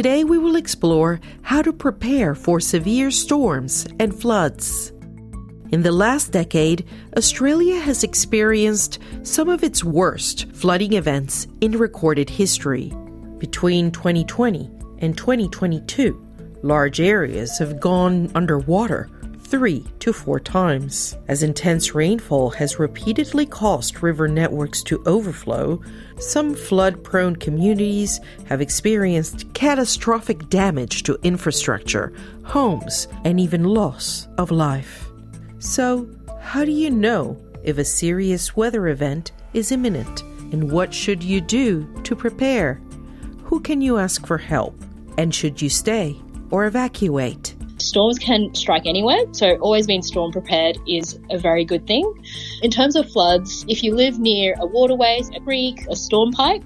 Today we will explore how to prepare for severe storms and floods. In the last decade, Australia has experienced some of its worst flooding events in recorded history. Between 2020 and 2022, large areas have gone underwater 3 to 4 times. As intense rainfall has repeatedly caused river networks to overflow, some flood-prone communities have experienced catastrophic damage to infrastructure, homes, and even loss of life. So, how do you know if a serious weather event is imminent? And what should you do to prepare? Who can you ask for help? And should you stay or evacuate? Storms can strike anywhere, so always being storm prepared is a very good thing. In terms of floods, if you live near a waterway, a creek, a storm pipe,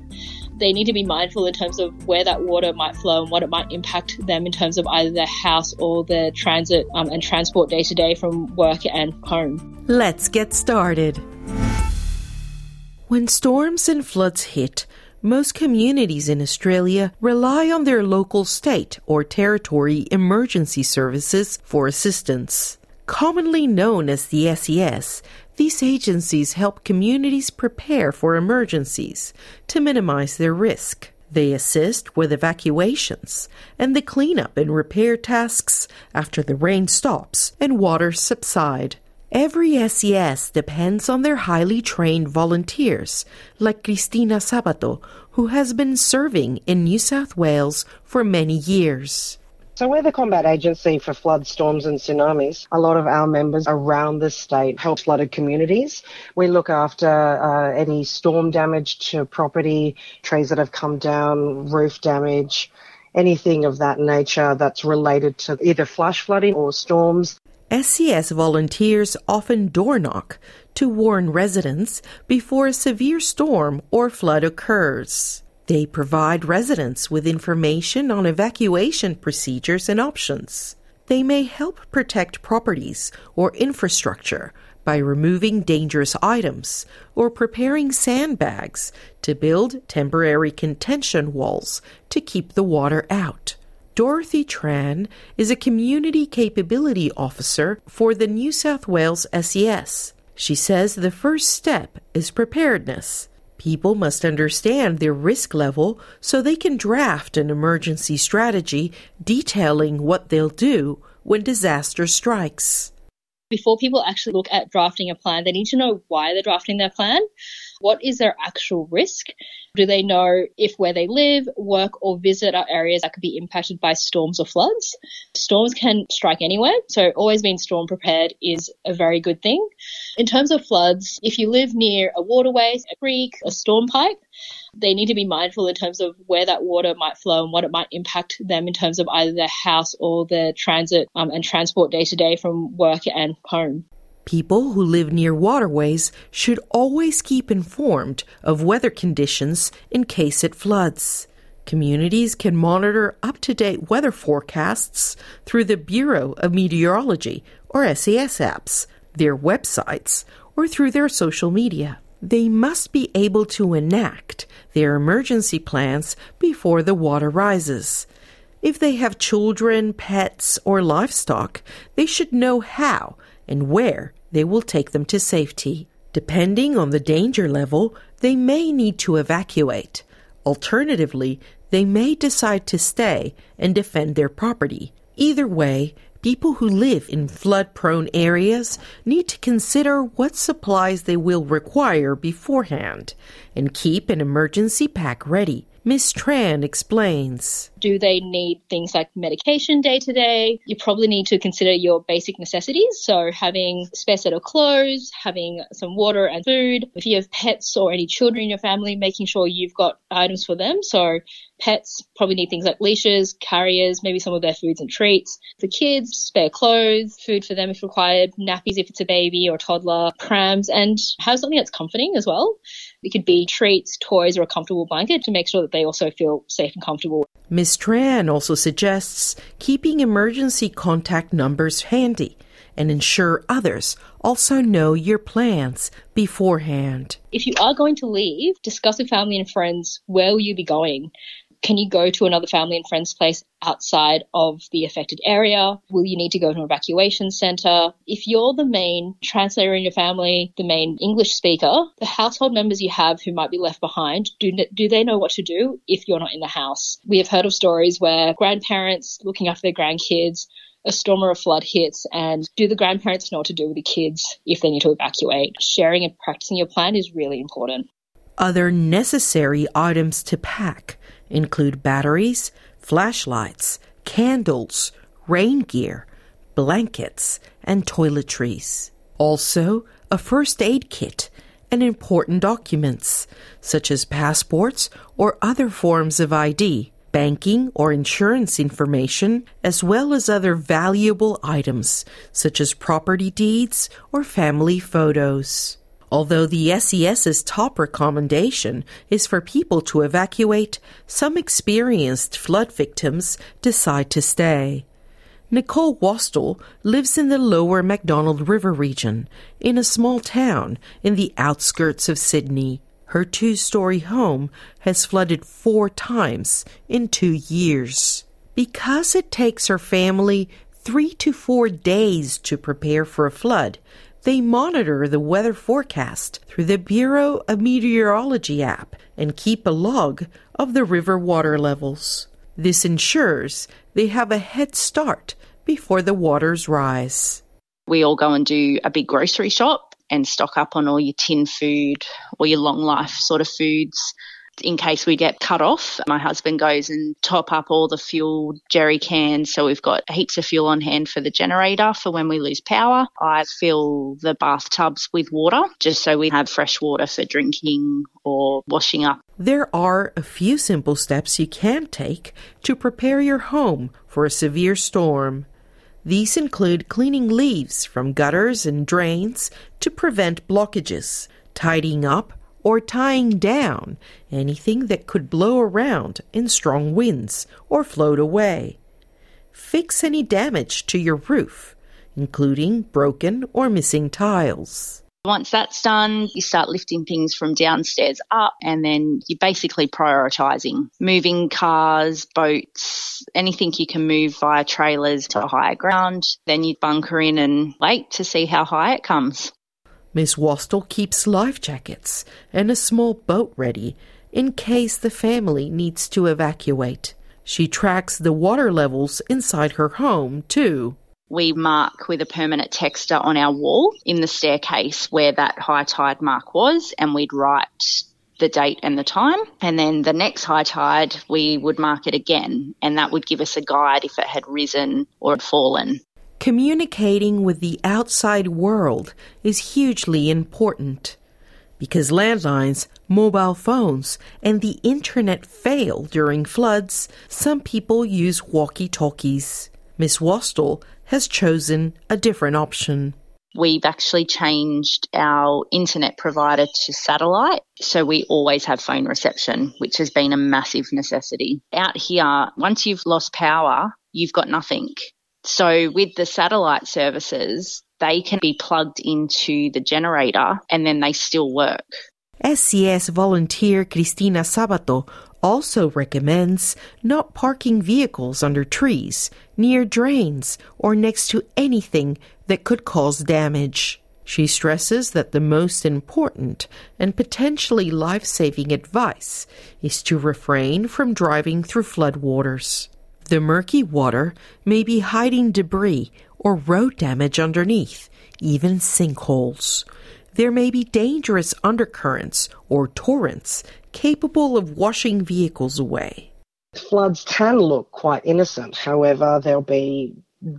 they need to be mindful in terms of where that water might flow and what it might impact them in terms of either their house or their transit and transport day to day from work and home. Let's get started. When storms and floods hit, most communities in Australia rely on their local state or territory emergency services for assistance. Commonly known as the SES, these agencies help communities prepare for emergencies to minimize their risk. They assist with evacuations and the cleanup and repair tasks after the rain stops and water subside. Every SES depends on their highly trained volunteers, like Cristina Sabato, who has been serving in New South Wales for many years. So we're the combat agency for floods, storms and tsunamis. A lot of our members around the state help flooded communities. We look after any storm damage to property, trees that have come down, roof damage, anything of that nature that's related to either flash flooding or storms. SES volunteers often door knock to warn residents before a severe storm or flood occurs. They provide residents with information on evacuation procedures and options. They may help protect properties or infrastructure by removing dangerous items or preparing sandbags to build temporary contention walls to keep the water out. Dorothy Tran is a Community Capability Officer for the New South Wales SES. She says the first step is preparedness. People must understand their risk level so they can draft an emergency strategy detailing what they'll do when disaster strikes. Before people actually look at drafting a plan, they need to know why they're drafting their plan. What is their actual risk? Do they know if where they live, work or visit are areas that could be impacted by storms or floods? Storms can strike anywhere, so always being storm prepared is a very good thing. In terms of floods, if you live near a waterway, a creek, a storm pipe, they need to be mindful in terms of where that water might flow and what it might impact them in terms of either their house or their transit and transport day to day from work and home. People who live near waterways should always keep informed of weather conditions in case it floods. Communities can monitor up-to-date weather forecasts through the Bureau of Meteorology or SES apps, their websites, or through their social media. They must be able to enact their emergency plans before the water rises. If they have children, pets, or livestock, they should know how and where they will take them to safety. Depending on the danger level, they may need to evacuate. Alternatively, they may decide to stay and defend their property. Either way, people who live in flood-prone areas need to consider what supplies they will require beforehand and keep an emergency pack ready. Ms. Tran explains. Do they need things like medication day to day? You probably need to consider your basic necessities. So having a spare set of clothes, having some water and food. If you have pets or any children in your family, making sure you've got items for them. So pets probably need things like leashes, carriers, maybe some of their foods and treats. For kids, spare clothes, food for them if required, nappies if it's a baby or a toddler, prams, and have something that's comforting as well. It could be treats, toys, or a comfortable blanket to make sure that they also feel safe and comfortable. Ms. Tran also suggests keeping emergency contact numbers handy and ensure others also know your plans beforehand. If you are going to leave, discuss with family and friends, where will you be going? Can you go to another family and friend's place outside of the affected area? Will you need to go to an evacuation centre? If you're the main translator in your family, the main English speaker, the household members you have who might be left behind, do they know what to do if you're not in the house? We have heard of stories where grandparents looking after their grandkids, a storm or a flood hits, and do the grandparents know what to do with the kids if they need to evacuate? Sharing and practicing your plan is really important. Other necessary items to pack include batteries, flashlights, candles, rain gear, blankets, and toiletries. Also, a first aid kit and important documents, such as passports or other forms of ID, banking or insurance information, as well as other valuable items, such as property deeds or family photos. Although the SES's top recommendation is for people to evacuate, some experienced flood victims decide to stay. Nicole Wastel lives in the lower Macdonald River region, in a small town in the outskirts of Sydney. Her two-story home has flooded 4 times in 2 years. Because it takes her family 3 to 4 days to prepare for a flood, they monitor the weather forecast through the Bureau of Meteorology app and keep a log of the river water levels. This ensures they have a head start before the waters rise. We all go and do a big grocery shop and stock up on all your tin food or your long life sort of foods. In case we get cut off, my husband goes and top up all the fuel jerry cans, so we've got heaps of fuel on hand for the generator for when we lose power. I fill the bathtubs with water just so we have fresh water for drinking or washing up. There are a few simple steps you can take to prepare your home for a severe storm. These include cleaning leaves from gutters and drains to prevent blockages, tidying up, or tying down anything that could blow around in strong winds or float away. Fix any damage to your roof, including broken or missing tiles. Once that's done, you start lifting things from downstairs up, and then you're basically prioritising, moving cars, boats, anything you can move via trailers to higher ground. Then you bunker in and wait to see how high it comes. Ms. Wastel keeps life jackets and a small boat ready in case the family needs to evacuate. She tracks the water levels inside her home too. We mark with a permanent texter on our wall in the staircase where that high tide mark was, and we'd write the date and the time. And then the next high tide, we would mark it again, and that would give us a guide if it had risen or had fallen. Communicating with the outside world is hugely important. Because landlines, mobile phones, and the internet fail during floods, some people use walkie-talkies. Ms. Wastel has chosen a different option. We've actually changed our internet provider to satellite, so we always have phone reception, which has been a massive necessity. Out here, once you've lost power, you've got nothing. So with the satellite services, they can be plugged into the generator and then they still work. SES volunteer Cristina Sabato also recommends not parking vehicles under trees, near drains, or next to anything that could cause damage. She stresses that the most important and potentially life-saving advice is to refrain from driving through floodwaters. The murky water may be hiding debris or road damage underneath, even sinkholes. There may be dangerous undercurrents or torrents capable of washing vehicles away. Floods can look quite innocent, however, they'll be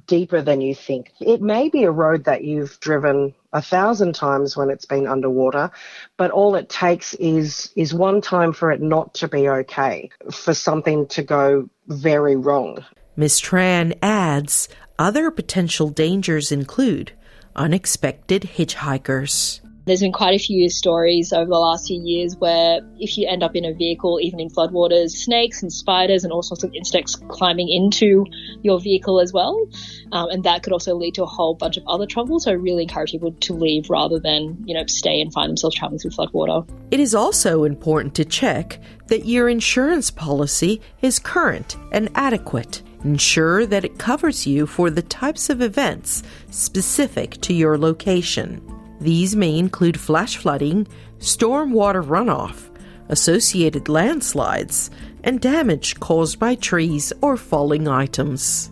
deeper than you think. It may be a road that you've driven 1,000 times when it's been underwater, but all it takes is one time for it not to be okay, for something to go very wrong. Ms. Tran adds other potential dangers include unexpected hitchhikers. There's been quite a few stories over the last few years where if you end up in a vehicle, even in floodwaters, snakes and spiders and all sorts of insects climbing into your vehicle as well. And that could also lead to a whole bunch of other trouble. So I really encourage people to leave rather than, stay and find themselves traveling through floodwater. It is also important to check that your insurance policy is current and adequate. Ensure that it covers you for the types of events specific to your location. These may include flash flooding, storm water runoff, associated landslides, and damage caused by trees or falling items.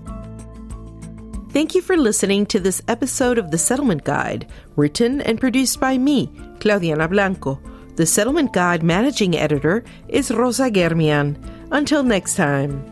Thank you for listening to this episode of The Settlement Guide, written and produced by me, Claudiana Blanco. The Settlement Guide managing editor is Rosa Germian. Until next time.